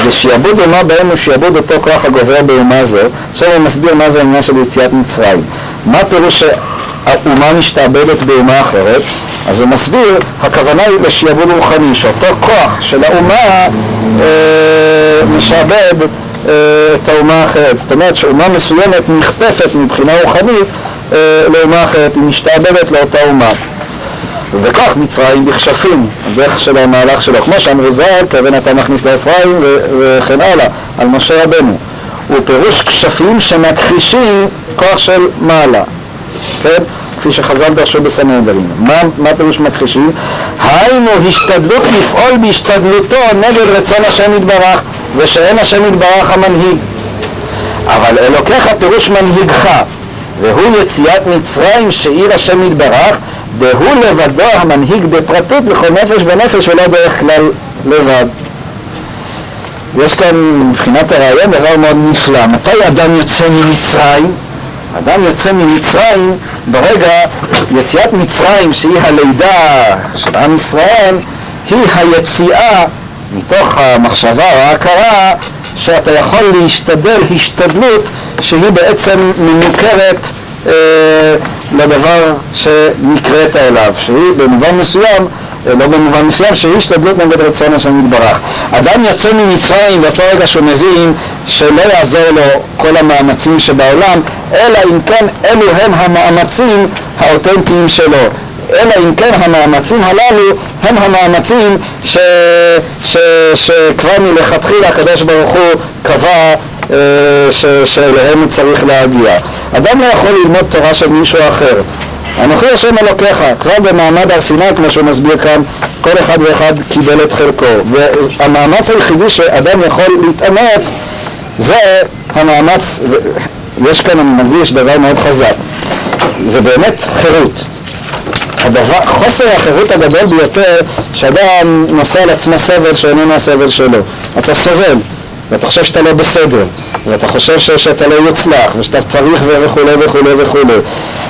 ושיעבוד אומה בהם הוא שיעבוד אותו כוח הגובר באומה זו. עכשיו הוא מסביר מה זה העניין של יציאת מצרים. מה פירוש שהאומה משתעבדת באומה אחרת? אז הוא מסביר, הכוונה היא לשיעבוד רוחני, שאותו כוח של האומה אה, משעבד אה, את האומה האחרת. זאת אומרת שאומה מסוימת נכפפת מבחינה רוחנית אה, לאומה אחרת, היא משתעבדת לאותה אומה. וכך מצרים בכשפים, הדרך של המהלך שלו, כמו שאמרו ז"ל, כבן אתה מכניס לאפרים ו- וכן הלאה, על משה רבנו. הוא פירוש כשפים שמכחישים כוח של מעלה, כן? כפי שחז"ל דרשו בסנהדרין. מה, מה פירוש מכחישים? היינו השתדלות לפעול בהשתדלותו נגד רצון השם יתברך, ושאין השם יתברך המנהיג. אבל אלוקיך פירוש מנהיגך, והוא יציאת מצרים שאיר השם יתברך, והוא לבדו המנהיג בפרטות בכל נפש בנפש ולא דרך כלל לבד. יש כאן מבחינת הרעיון דבר מאוד נפלא. מתי אדם יוצא ממצרים? אדם יוצא ממצרים ברגע יציאת מצרים, שהיא הלידה של עם ישראל, היא היציאה מתוך המחשבה או ההכרה שאתה יכול להשתדל השתדלות שהיא בעצם מנוכרת אה, לדבר שנקראת אליו, שהיא במובן מסוים, לא במובן מסוים, שהיא השתדלות נגד רצון השם יתברך. אדם יוצא ממצרים ואותו רגע שהוא מבין שלא יעזור לו כל המאמצים שבעולם, אלא אם כן אלו הם המאמצים האותנטיים שלו, אלא אם כן המאמצים הללו הם המאמצים ש... ש... שכבר מלכתחילה הקדוש ברוך הוא קבע ש... שאליהם הוא צריך להגיע. אדם לא יכול ללמוד תורה של מישהו אחר. אנוכי השם אלוקיך, כבר במעמד הר סיני, כמו שהוא מסביר כאן, כל אחד ואחד קיבל את חלקו, והמאמץ היחידי שאדם יכול להתאמץ זה המאמץ. יש כאן, אני מרגיש דבר מאוד חזק, זה באמת חירות. הדבר, חוסר החירות הגדול ביותר, שאדם נושא על עצמו סבל שאיננו הסבל שלו. אתה סובל, ואתה חושב שאתה לא בסדר, ואתה חושב ש- שאתה לא יוצלח, ושאתה צריך וכו' וכו' וכו'.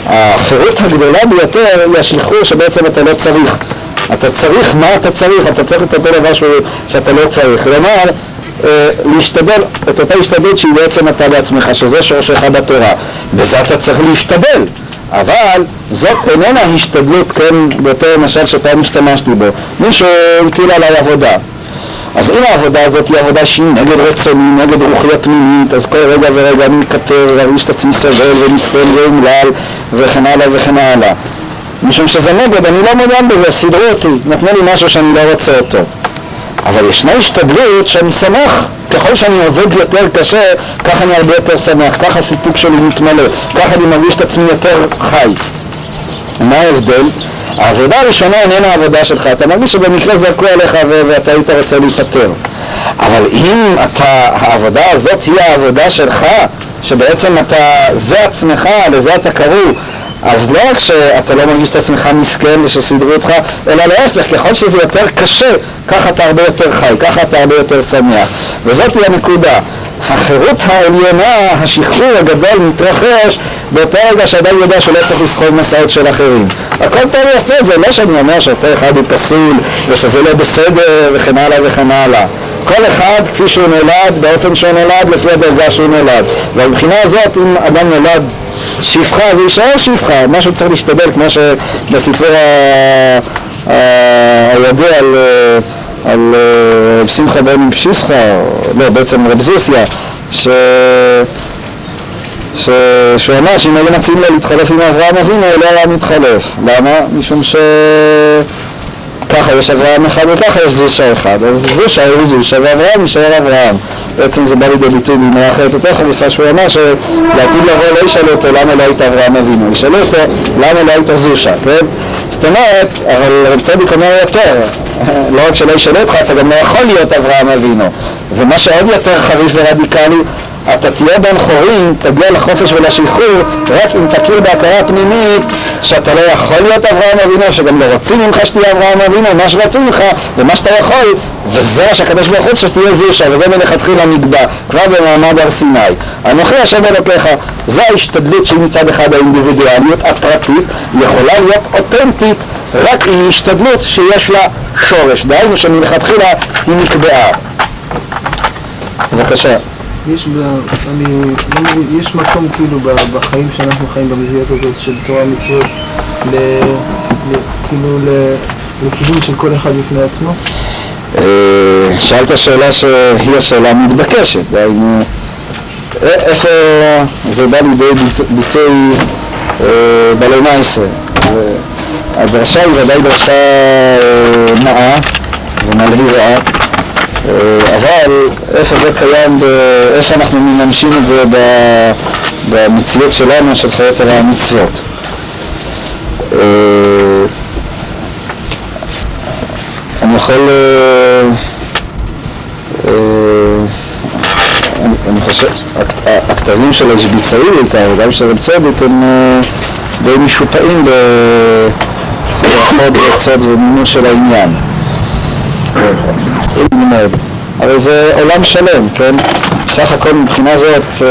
החירות הגדולה ביותר היא השחרור שבעצם אתה לא צריך. אתה צריך, מה אתה צריך? אתה צריך את אותו דבר ש- שאתה לא צריך. כלומר, אה, להשתדל, את אותה השתדלות שהיא בעצם אתה בעצמך, שזה שורשך בתורה. בזה אתה צריך להשתדל. אבל זאת איננה השתדלות, כן, ביותר משל שפעם השתמשתי בו. מישהו המטיל עליי עבודה. אז אם העבודה הזאת היא עבודה שהיא נגד רצוני, נגד רוחי הפנימית, אז כל רגע ורגע אני מקטר, להרגיש את עצמי סבל ומסכן ומלל וכן הלאה וכן הלאה. משום שזה נגד, אני לא מעוניין בזה, סדרו אותי, נתנו לי משהו שאני לא רוצה אותו. אבל ישנה השתדלות שאני שמח. ככל שאני עובד יותר קשה, כך אני הרבה יותר שמח, כך הסיפוק שלי מתמלא, כך אני מרגיש את עצמי יותר חי. מה ההבדל? העבודה הראשונה איננה העבודה שלך, אתה מרגיש שבמקרה זרקו עליך ו- ואתה היית רוצה להיפטר. אבל אם אתה, העבודה הזאת היא העבודה שלך, שבעצם אתה, זה עצמך, לזה אתה קרוא, אז לא רק שאתה לא מרגיש את עצמך מסכן ושסדרו אותך, אלא להפך, ככל שזה יותר קשה, ככה אתה הרבה יותר חי, ככה אתה הרבה יותר שמח. וזאת היא הנקודה. החירות העליונה, השחרור הגדול מתרחש באותו רגע שאדם יודע שהוא לא צריך לסחוב מסעות של אחרים. הכל טוב יפה, זה לא שאני אומר שאותו אחד הוא פסול ושזה לא בסדר וכן הלאה וכן הלאה. כל אחד כפי שהוא נולד, באופן שהוא נולד, לפי הדרגה שהוא נולד. והבחינה הזאת, אם אדם נולד שפחה, אז הוא יישאר שפחה. משהו צריך להשתדל, כמו שבסיפור הידוע על... על רב שמחה בן פשיסחה, לא, בעצם רב זוסיה, ש... ש... שהוא אמר שאם היו מציעים לו להתחלף עם אברהם אבינו, הוא לא היה מתחלף. למה? משום ש... ככה יש אברהם אחד וככה יש זושה אחד. אז זושה הוא זושה ואברהם יישאר אברהם. בעצם זה בא לידי ביטוי במאה אחרת יותר חליפה, שהוא אמר שלעתיד לבוא לא ישאלו אותו למה לא היית אברהם אבינו, ישאלו אותו למה לא היית זושה, כן? זאת אומרת, אבל רב צדוק אומר יותר, לא רק שלא ישאלו אותך, אתה גם לא יכול להיות אברהם אבינו. ומה שעוד יותר חריף ורדיקלי, אתה תהיה בן חורין, תגיע לחופש ולשחרור, רק אם תכיר בהכרה פנימית שאתה לא יכול להיות אברהם אבינו, שגם לא רוצים ממך שתהיה אברהם אבינו, מה שרוצים ממך ומה שאתה יכול, וזה שהקדוש ברוך הוא שתהיה זושה, וזה מלכתחילה נקבע כבר במעמד הר סיני. אנוכי השם אלוקיך, זו ההשתדלות של מצד אחד האינדיבידואליות הפרטית, יכולה להיות אותנטית רק עם השתדלות שיש לה שורש, דהיינו שמלכתחילה היא נקבעה. בבקשה. יש, ב, אני, יש מקום כאילו בחיים שאנחנו חיים במסגרת הזאת של תורה מצוות ל, ל, כאילו ל, לכיוון של כל אחד לפני עצמו? שאלת שאלה שהיא השאלה מתבקשת, דהיינו איפה זה בא לידי ביטוי בעלי מעשה. הדרשה היא ודאי דרשה נאה ומלבירה, אבל איפה זה קיים, איפה אנחנו מממשים את זה במצוות שלנו, של חיית על המצוות. אני יכול, אני חושב, הכתבים של השביצאים בעיקר, גם של רבי צדוק, הם די משופעים ברחוד וצד ומימוש של העניין. אבל זה עולם שלם, כן? בסך הכל מבחינה זאת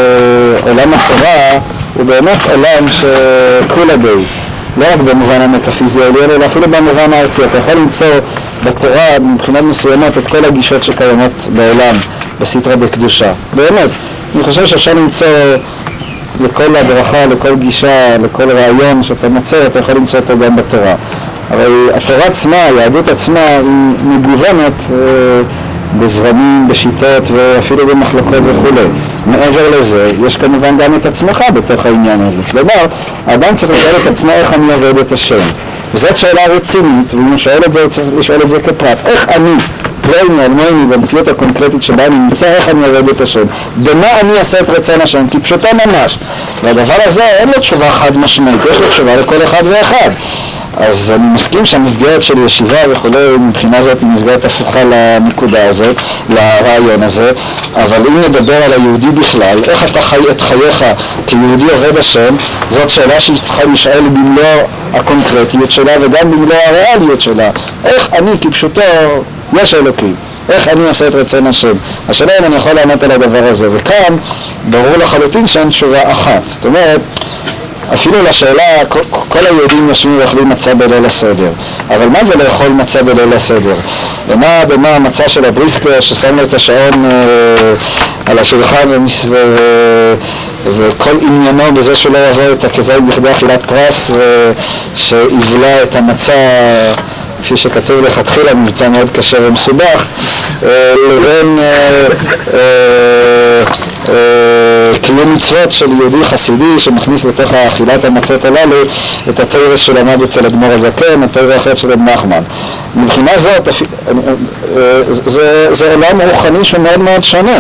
עולם התורה הוא באמת עולם שכולה בי, לא רק במובן המטאפיזי העליון, אלא אפילו במובן הארצי. אתה יכול למצוא בתורה מבחינת מסוימת את כל הגישות שקיימות בעולם בסתרה בקדושה. באמת, אני חושב שאפשר למצוא לכל הדרכה, לכל גישה, לכל רעיון שאתה מצא, אתה יכול למצוא אותו גם בתורה. אבל התורה עצמה, היהדות עצמה, היא מגוונת אה, בזרמים, בשיטות ואפילו במחלוקות וכו'. מעבר לזה, יש כמובן גם את עצמך בתוך העניין הזה. כלומר, האדם צריך לשאול את עצמו איך אני עובד את השם. וזאת שאלה רצינית, ואם הוא שואל את זה, הוא צריך לשאול את זה כפרט. איך אני, פלוני, אלמוני, במציאות הקונקרטית שבה אני נמצא, איך אני עובד את השם? במה אני אעשה את רצון השם? כי פשוטו ממש. והדבר הזה אין לו תשובה חד משמעית, יש לו תשובה לכל אחד ואחד. אז אני מסכים שהמסגרת של ישיבה וכולי מבחינה זאת היא מסגרת הפוכה לנקודה הזאת, לרעיון הזה, אבל אם נדבר על היהודי בכלל, איך אתה חי את חייך כיהודי עובד השם, זאת שאלה שהיא צריכה לשאול במלוא הקונקרטיות שלה וגם במלוא הריאליות שלה. איך אני כפשוטו יש אלוקים? איך אני עושה את רצון השם? השאלה אם אני יכול לענות על הדבר הזה, וכאן ברור לחלוטין שאין תשובה אחת. זאת אומרת, אפילו לשאלה, כל היהודים יושבים ואוכלים מצה בליל הסדר. אבל מה זה לאכול מצה בליל הסדר? ומה במה המצה של הבריסקר ששם לו את השעון אה, על השולחן ומס... ו... וכל עניינו בזה שלא יבוא את הכזית בכדי אכילת פרס שיבלה את המצה, כפי שכתוב לך תחילה, ממצא מאוד קשה ומסובך, אה, לבין... אה, אה, קיום מצוות של יהודי חסידי שמכניס לתוך אכילת המצות הללו את התורה שלמד אצל אדמו"ר הזקן, התורה האחרת של רבי נחמן. מבחינה זאת, זה עולם רוחני שמאוד מאוד שונה.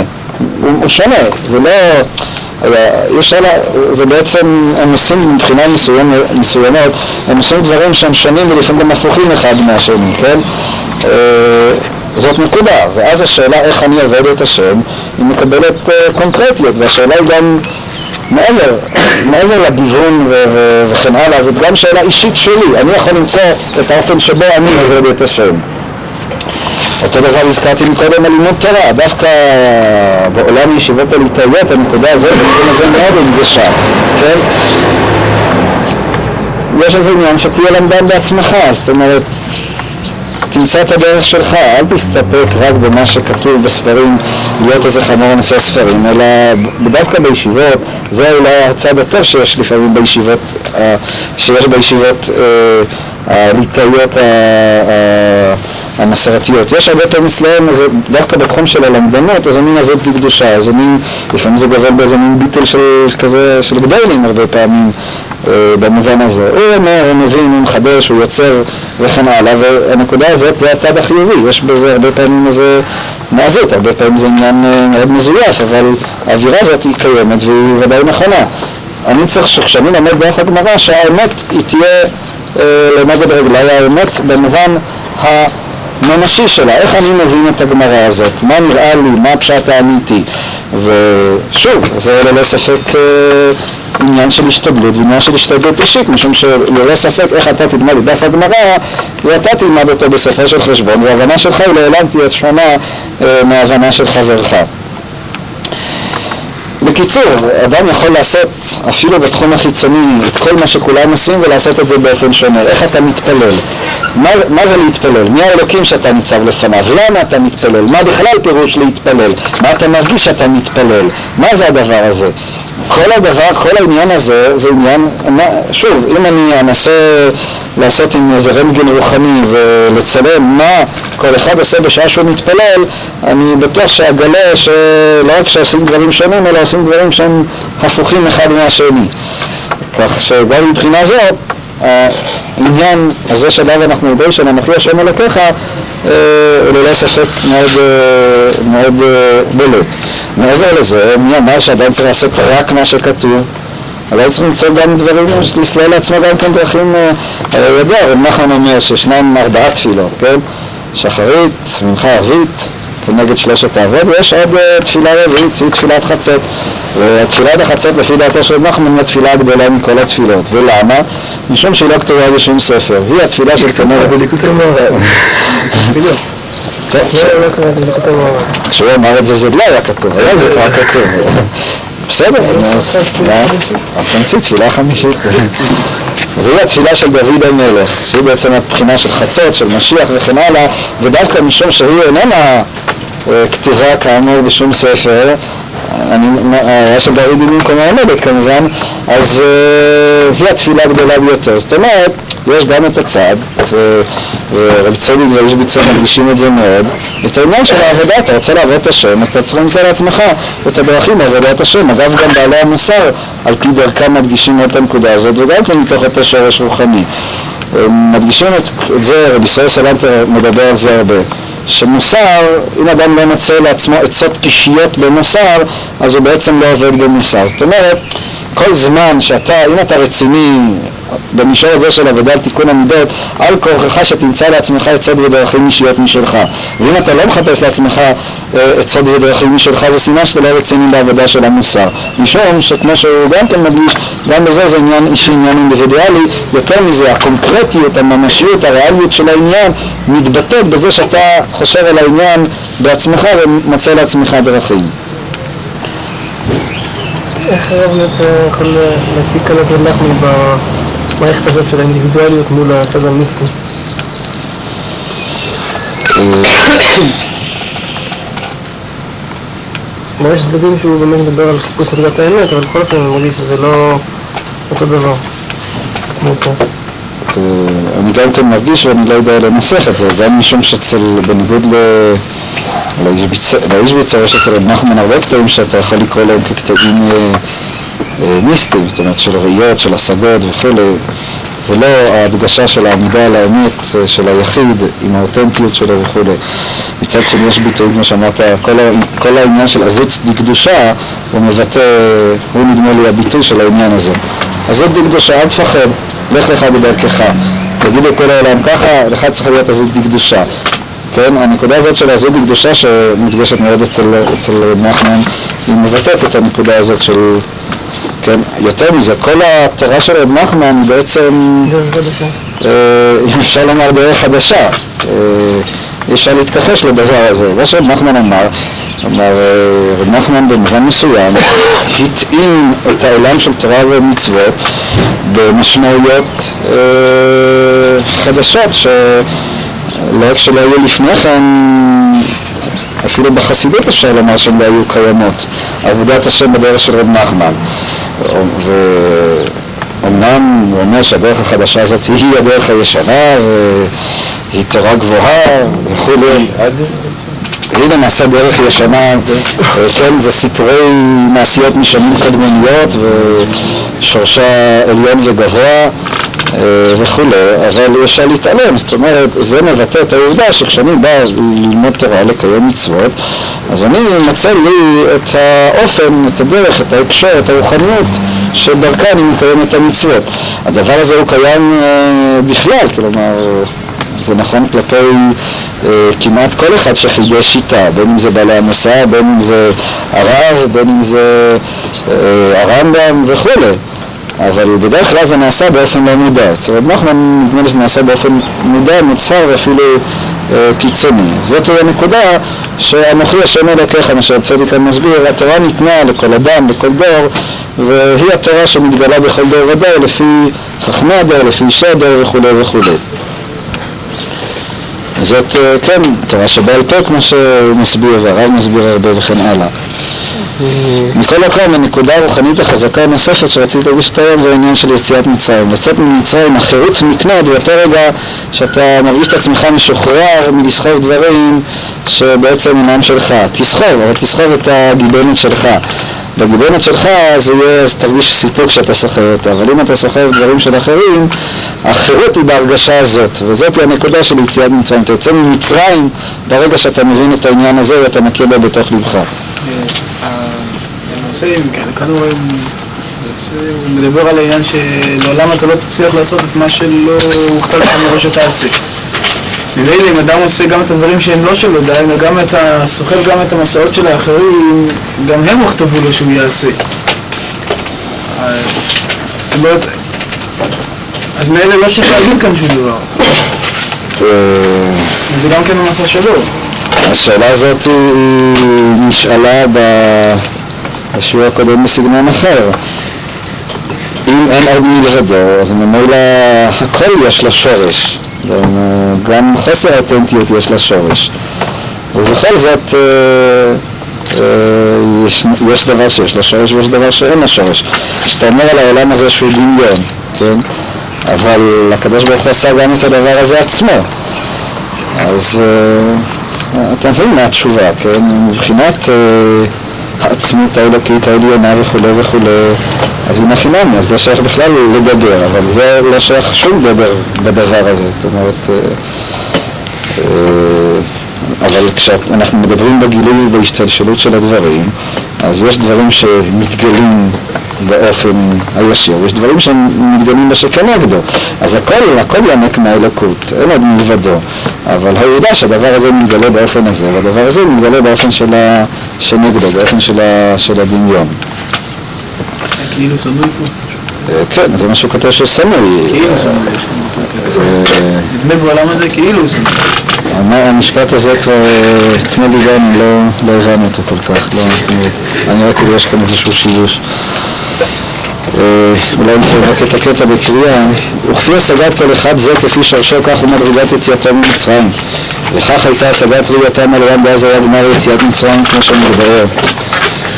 הוא שונה, זה לא... זה בעצם, הם עושים מבחינה מסוימת, הם עושים דברים שהם שונים ולפעמים גם הפוכים אחד מהשני, כן? זאת נקודה, ואז השאלה איך אני עובד את השם היא מקבלת uh, קונקרטיות, והשאלה היא גם מעבר, מעבר לדיוון ו- ו- וכן הלאה, זאת גם שאלה אישית שלי, אני יכול למצוא את האופן שבו אני עובד את השם. אותו דבר הזכרתי מקודם על לימוד תורה, דווקא בעולם ישיבות הליטאיות הנקודה הזאת במקום הזה מאוד הדגשה, כן? יש איזה עניין שתהיה למדן בעצמך, זאת אומרת, תמצא את הדרך שלך, אל תסתפק רק במה שכתוב בספרים, להיות איזה חמור הנושא ספרים, אלא דווקא בישיבות, זה אולי הצד הטוב שיש לפעמים בישיבות, שיש בישיבות הליטאיות המסורתיות. יש הרבה פעמים אצלהם, דווקא בתחום של הלמדנות, איזו מין הזאת לקדושה, איזו מין, לפעמים זה גבל באיזו מין ביטול של כזה, של גדולים הרבה פעמים. במובן הזה. הוא אומר, הוא מבין, הוא מחדש, הוא יוצר וכן הלאה, והנקודה הזאת זה הצד החיובי. יש בזה הרבה פעמים איזה מעזות, הרבה פעמים זה עניין מאוד מזויף, אבל האווירה הזאת היא קיימת והיא ודאי נכונה. אני צריך שכשאני למד דרך הגמרא שהאמת היא תהיה לנגד רגליי, האמת במובן הממשי שלה. איך אני מבין את הגמרא הזאת? מה נראה לי? מה הפשט האמיתי? ושוב, זה ללא ספק עניין של השתדלות, עניין של השתדלות אישית, משום שללא ספק איך אתה תלמד את דף הגמרא, ואתה תלמד אותו בסופו של חשבון, וההבנה שלך היא לעולם תהיה שונה אה, מההבנה של חברך. בקיצור, אדם יכול לעשות אפילו בתחום החיצוני את כל מה שכולם עושים ולעשות את זה באופן שונה. איך אתה מתפלל? מה, מה זה להתפלל? מי האלוקים שאתה ניצב לפניו? למה אתה מתפלל? מה בכלל פירוש להתפלל? מה אתה מרגיש שאתה מתפלל? מה זה הדבר הזה? כל הדבר, כל העניין הזה, זה עניין, שוב, אם אני אנסה לעשות עם איזה רנטגן רוחני ולצלם מה כל אחד עושה בשעה שהוא מתפלל, אני בטוח שאגלה שלא רק שעושים דברים שונים, אלא עושים דברים שהם הפוכים אחד מהשני. כך שגם מבחינה זאת, העניין הזה שלב אנחנו יודעים של המחיא השם אלוקיך, ללא ספק מאוד, מאוד בולט. מעבר לזה, מי אמר שאדם צריך לעשות רק מה שכתוב? אבל צריך למצוא גם דברים, לסלל לעצמו גם כן דרכים, הרי יודע, רב נחמן אומר שישנם ארבעה תפילות, כן? שחרית, מנחה ערבית, כנגד שלושת העבוד, ויש עוד תפילה רביעית, היא תפילת חצות. והתפילת החצות, לפי דעתו של רב נחמן, היא התפילה הגדולה מכל התפילות. ולמה? משום שהיא לא כתובה בשום ספר. היא התפילה של כתובה בליקוטים מעורב. תפילות. כשהוא אמר את זה, זה לא היה כתוב, זה לא היה כתוב. בסדר, תפילה חמישית. והיא התפילה של דוד המלך, שהיא בעצם הבחינה של חצות, של משיח וכן הלאה, ודווקא משום שהיא איננה כתיבה כאמור בשום ספר, היה של דוד במקום העמדת כמובן, אז היא התפילה הגדולה ביותר. זאת אומרת, יש גם את הצד, ורב צדוק ואיש ביצה מרגישים את זה מאוד, את העניין של העבודה, אתה רוצה לעבוד השם, אתה צריך למצוא לעצמך את הדרכים לעבודת השם. אגב, גם בעלי המוסר, על פי דרכם מדגישים את הנקודה הזאת, וגם כן מתוך אותו שורש רוחני. מדגישים את, את זה, רבי ישראל סלנטר מדבר על זה הרבה, שמוסר, אם אדם לא מצא לעצמו עצות אישיות במוסר, אז הוא בעצם לא עובד במוסר. זאת אומרת, כל זמן שאתה, אם אתה רציני, במישור הזה של עבודה על תיקון המידות, על כורכך שתמצא לעצמך עצות ודרכים אישיות משלך. ואם אתה לא מחפש לעצמך עצות ודרכים משלך, זה סימן שאתה לא רציני בעבודה של המוסר. משום שכמו שהוא גם כן מדגיש, גם בזה זה עניין אישי, עניין אינדיבידואלי. יותר מזה, הקונקרטיות, הממשיות, הריאליות של העניין מתבטאת בזה שאתה חושב על העניין בעצמך ומצא לעצמך דרכים. איך הרב נתן יכול להציג כאן את הלחמי במערכת הזאת של האינדיבידואליות מול הצד המיסטי? יש צדדים שהוא באמת מדבר על חיפוש נקודת האמת, אבל בכל אופן אני מרגיש שזה לא אותו דבר כמו פה. אני גם כן מרגיש ואני לא יודע לנסח את זה, גם משום שאצל בניגוד ל... לאיש ביצה יש אצל רב נחמן הרבה קטעים שאתה יכול לקרוא להם כקטעים מיסטיים, זאת אומרת של ראיות, של השגות וכו', ולא ההדגשה של העמידה על האמת של היחיד עם האותנטיות שלו וכו'. מצד שני יש ביטוי, כמו שאמרת, כל העניין של עזות דקדושה הוא מבטא, הוא נדמה לי הביטוי של העניין הזה. עזות דקדושה, אל תפחד, לך לך בדרכך, תגיד לכל העולם ככה, לך צריך להיות עזות דקדושה. כן, הנקודה הזאת של העזות בקדושה שמתגשת מאוד אצל, אצל נחמן, היא מבטאת את הנקודה הזאת של... כן, יותר מזה, כל התורה של רב נחמן בעצם... דרך חדשה. אה, אפשר לומר דרך חדשה. אה, אפשר להתכחש לדבר הזה. מה שרב נחמן אמר, אמר רב נחמן במובן מסוים, התאים את העולם של תורה ומצוות במשמעויות אה, חדשות ש... לא רק שלא היו לפני כן, אפילו בחסידות אפשר לומר שהם לא היו קיימות. עבודת השם בדרך של רב נחמן. ואומנם הוא אומר שהדרך החדשה הזאת היא הדרך הישנה, והיא תורה גבוהה וכולי. היא למעשה דרך ישנה, כן, זה סיפורי מעשיות משנים קדמוניות ושורשה עליון וגבוה. וכולי, אבל אפשר להתעלם, זאת אומרת, זה מבטא את העובדה שכשאני בא ללמוד תורה, לקיים מצוות, אז אני מצא לי את האופן, את הדרך, את ההקשר, את הרוחניות שדרכה אני מקיים את המצוות. הדבר הזה הוא קיים בכלל, כלומר, זה נכון כלפי כמעט כל אחד שחידש שיטה, בין אם זה בעלי המוסר, בין אם זה הרב, בין אם זה הרמב"ם וכו'. אבל בדרך כלל זה נעשה באופן לא מודע. רב נחמן נדמה לי שזה נעשה באופן מודע, מוצהר ואפילו קיצוני. זאת הנקודה שאנוכי השם אלוקיך, מה שהצדיק מסביר, התורה ניתנה לכל אדם, לכל דור, והיא התורה שמתגלה בכל דור ודור, לפי חכמי הדור, לפי אישי הדור וכו' וכו'. זאת, כן, תורה שבעל פה כמו שמסביר, והרב מסביר הרבה וכן הלאה. מכל מקום, הנקודה הרוחנית החזקה הנוספת שרציתי להגיש את היום זה העניין של יציאת מצרים. לצאת ממצרים, החירות נקנית באותו רגע שאתה מרגיש את עצמך משוחרר מלסחוב דברים שבעצם אינם שלך. תסחוב, אבל תסחוב את הגיבנת שלך. בגיבנת שלך זה יהיה, אז תרגיש סיפוק שאתה סוחר אותה, אבל אם אתה סוחר דברים של אחרים, החירות היא בהרגשה הזאת, וזאת היא הנקודה של יציאת מצרים. אתה יוצא ממצרים ברגע שאתה מבין את העניין הזה ואתה מכיר בה בתוך לבך. הנושא, כאן הוא מדבר על העניין שלעולם אתה לא תצליח לעשות את מה שלא הוכתב לך מראש שתעשה. ממילא אם אדם עושה גם את הדברים שהם לא שלו די, וגם אתה סוחב גם את המסעות של האחרים, גם הם הוכתבו לו שהוא יעשה. זאת אומרת, אז מאלה לא שכה להגיד כאן שום דבר. וזה גם כן המסע שלו. השאלה הזאת נשאלה בשיעור הקודם בסגנון אחר. אם אין עוד מלבדו, אז ממילא הכל יש לה שורש. גם חוסר האותנטיות יש לה שורש. ובכל זאת יש, יש דבר שיש לה שורש ויש דבר שאין לה שורש. כשאתה אומר על העולם הזה שהוא דמיון, כן? אבל הקדוש ברוך הוא עשה גם את הדבר הזה עצמו. אז אתה מבין מה התשובה, כן? מבחינת העצמות האלוקית העליונה וכו' וכו', אז היא נחינמי, אז לא שייך בכלל לדבר, אבל זה לא שייך שום גדר בדבר הזה, זאת אומרת, אבל כשאנחנו מדברים בגילוי ובהשתלשלות של הדברים, אז יש דברים שמתגלים באופן הישיר, יש דברים שמתגלים בשכנגדו, אז הכל, הכל יענק מהאלוקות, אין עוד מלבדו, אבל העובדה שהדבר הזה מתגלה באופן הזה, והדבר הזה מתגלה באופן של השנגדו, באופן של, ה, של הדמיון. כאילו סנוי פה? כן, זה משהו כתב שסנוי. כאילו סנוי, יש לנו אותו כתב. נדמה בעולם הזה כאילו סנוי. המשפט הזה כבר עצמד עידן, לא הבנו אותו כל כך. אני רק יודע שכאן איזשהו שיבוש. אולי נצא רק את הקטע בקריאה. וכפי השגת כל אחד זה כפי שרשו כך ומדרגת יציאתו ממצרים. וכך הייתה השגת ראייתם על רם ואז היה גמר יציאת מצרים כמו שמדבר.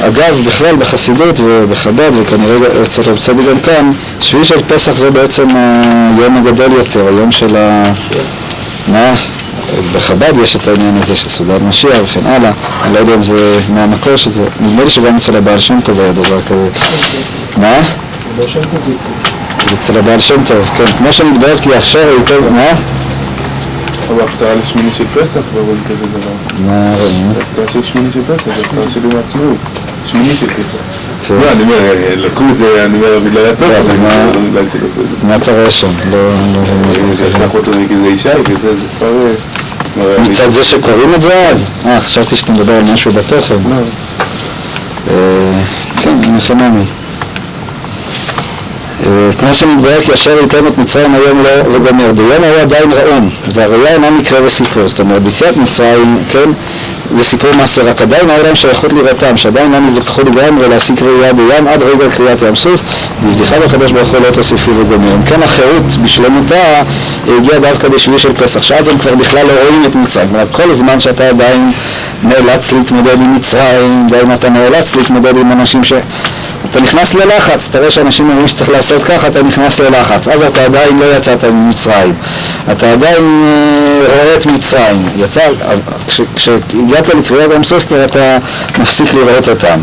אגב, בכלל בחסידות ובחב"ד, וכנראה אצל רב צדוק גם כאן, שביעי של פסח זה בעצם היום הגדול יותר, היום של ה... מה? בחב"ד יש את העניין הזה של סעודת משיח וכן הלאה, אני לא יודע אם זה מהמקור של זה, נדמה לי שגם אצל הבעל שם טוב היה דבר כזה. מה? אצל הבעל שם טוב, כן, כמו שמתברר כי עכשיו היותר... מה? אבל הפתעה לשמיני של פסח בגלל כזה דבר. מה רואים? הפתעה של שמיני של פסח, הפתעה שלי מעצמאות. שמיני של פסח. לא, אני אומר, לקחו את זה, אני אומר, בגלל הטוב, אבל מה אתה רואה שם? לא, לא, לא. יצא חוץ לי כזה אישה, כזה, זה כבר... מצד זה שקוראים את זה אז? אה, חשבתי שאתה מדבר על משהו בתוכן. כן, אני חנמי. כמו שמתברר כי אשר ייתן את מצרים היום לא וגם ירדיון היה עדיין רעון והראייה אינה מקרה וסיפור, זאת אומרת ביציאת מצרים, כן, וסיפור מעשר, רק עדיין העולם שייכות לראותם, שעדיין אינם יזכחו לגמרי להסיק ראייה בים עד רגע קריאת ים סוף ובבדיחה בקדוש ברוך הוא לא תוסיפי וגומרים. כן, החירות בשלמותה הגיעה דווקא בשבילי של פסח, שאז הם כבר בכלל לא רואים את מצרים, רק כל זמן שאתה עדיין נאלץ להתמודד עם מצרים, עדיין אתה נאלץ להתמודד עם אנשים ש... אתה נכנס ללחץ, אתה רואה שאנשים אומרים שצריך לעשות ככה, אתה נכנס ללחץ, אז אתה עדיין לא יצאת ממצרים, אתה עדיין רואה את מצרים, יצא, כשהגעת לקריאת ים סוף כבר אתה מפסיק לראות אותם,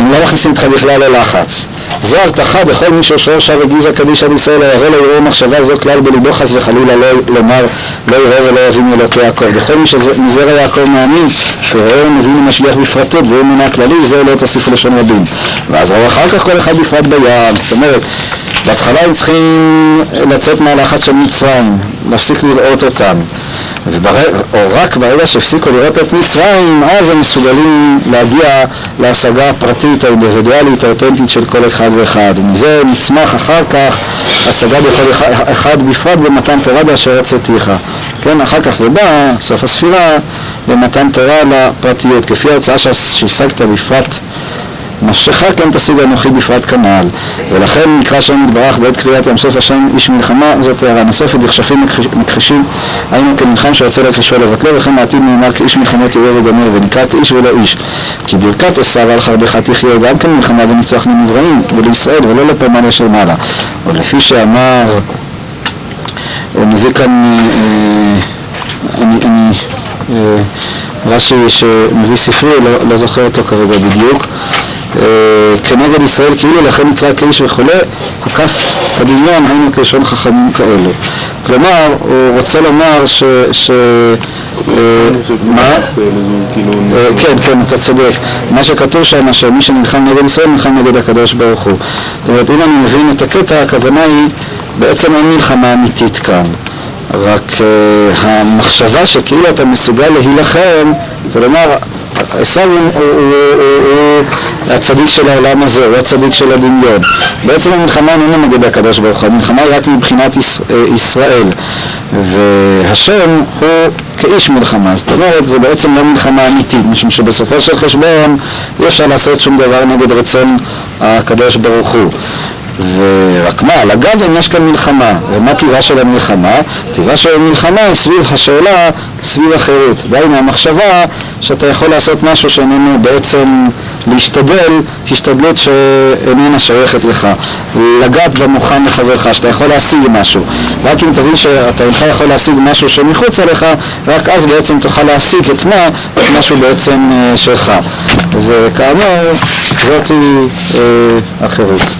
הם לא מכניסים אותך בכלל ללחץ. זו הבטחה בכל מי ששור שב וגיזה קדיש על ישראל, הירא לא יראה מחשבה זו כלל בלבו חס וחלילה לומר לא יראה ולא יבין אלוקי יעקב. וכל מי שמזרע יעקב מאמין שהוא רואה ומבין ומשגיח בפרטות והוא מנה כללי, זהו לא תוסיף לשון רבים. ואז רוח אחר כך כל אחד יפרד בים. זאת אומרת, בהתחלה הם צריכים לצאת מהלחץ של מצרים, להפסיק לראות אותם, או רק ברגע שהפסיקו לראות את מצרים, אז הם מסוגלים להגיע להשגה הפרטית, האינדיבידואלית, האותנטית של כל אחד ואחד. ומזה נצמח אחר כך השגה בכל אחד, אחד בפרט במתן תורה באשר הצאתיך. כן, אחר כך זה בא, סוף הספירה, במתן תורה לפרטיות, כפי ההוצאה שהשגת בפרט נפשך כן תשיג אנוכי בפרט כנעל. ולכן נקרא שם מתברך בעת קריאת ים סוף השם איש מלחמה, זאת הערה נוספת. דכשפים מכחישים היינו כנלחם שרצה להכחישו לבטלו, וכן העתיד נאמר כאיש מלחמה כאיור וגמר, ונקרא כאיש ולא איש, כי ברכת עשיו על חרבך תחיה, גם כן מלחמה וניצוח לנבראים ולישראל ולא לפעמן ישר מעלה. ולפי שאמר הוא מביא כאן אני אני רש"י שמביא ספרי, לא זוכר אותו כרגע בדיוק, כנגד ישראל כאילו, לכן נקרא כאיש וחולה, הכף הדמיון היינו כלשון חכמים כאלו. כלומר, הוא רוצה לומר ש... מה? כן, כן, אתה צודק. מה שכתוב שם, שמי שנלחם נגד ישראל נלחם נגד הקדוש ברוך הוא. זאת אומרת, אם אני מבין את הקטע, הכוונה היא בעצם אין מלחמה אמיתית כאן, רק המחשבה שכאילו אתה מסוגל להילחם, כלומר, עשיו הוא הצדיק של העולם הזה, הוא הצדיק של הדמיון. בעצם המלחמה איננה נגד הקדוש ברוך הוא, המלחמה היא רק מבחינת ישראל, והשם הוא כאיש מלחמה. זאת אומרת, זה בעצם לא מלחמה אמיתית, משום שבסופו של חשבון אי אפשר לעשות שום דבר נגד רצון הקדוש ברוך הוא. ורק מה, על הגב יש כאן מלחמה. ומה טבעה של המלחמה? טבעה של המלחמה היא סביב השאלה, סביב החירות. די מהמחשבה שאתה יכול לעשות משהו שאיננו בעצם להשתדל, השתדלות שאיננה שייכת לך. לגעת במוכן לחברך, שאתה יכול להשיג משהו. רק אם תבין שאתה אינך יכול להשיג משהו שמחוץ עליך, רק אז בעצם תוכל להשיג את מה, את משהו בעצם שלך. וכאמור, זאת היא אה, החירות.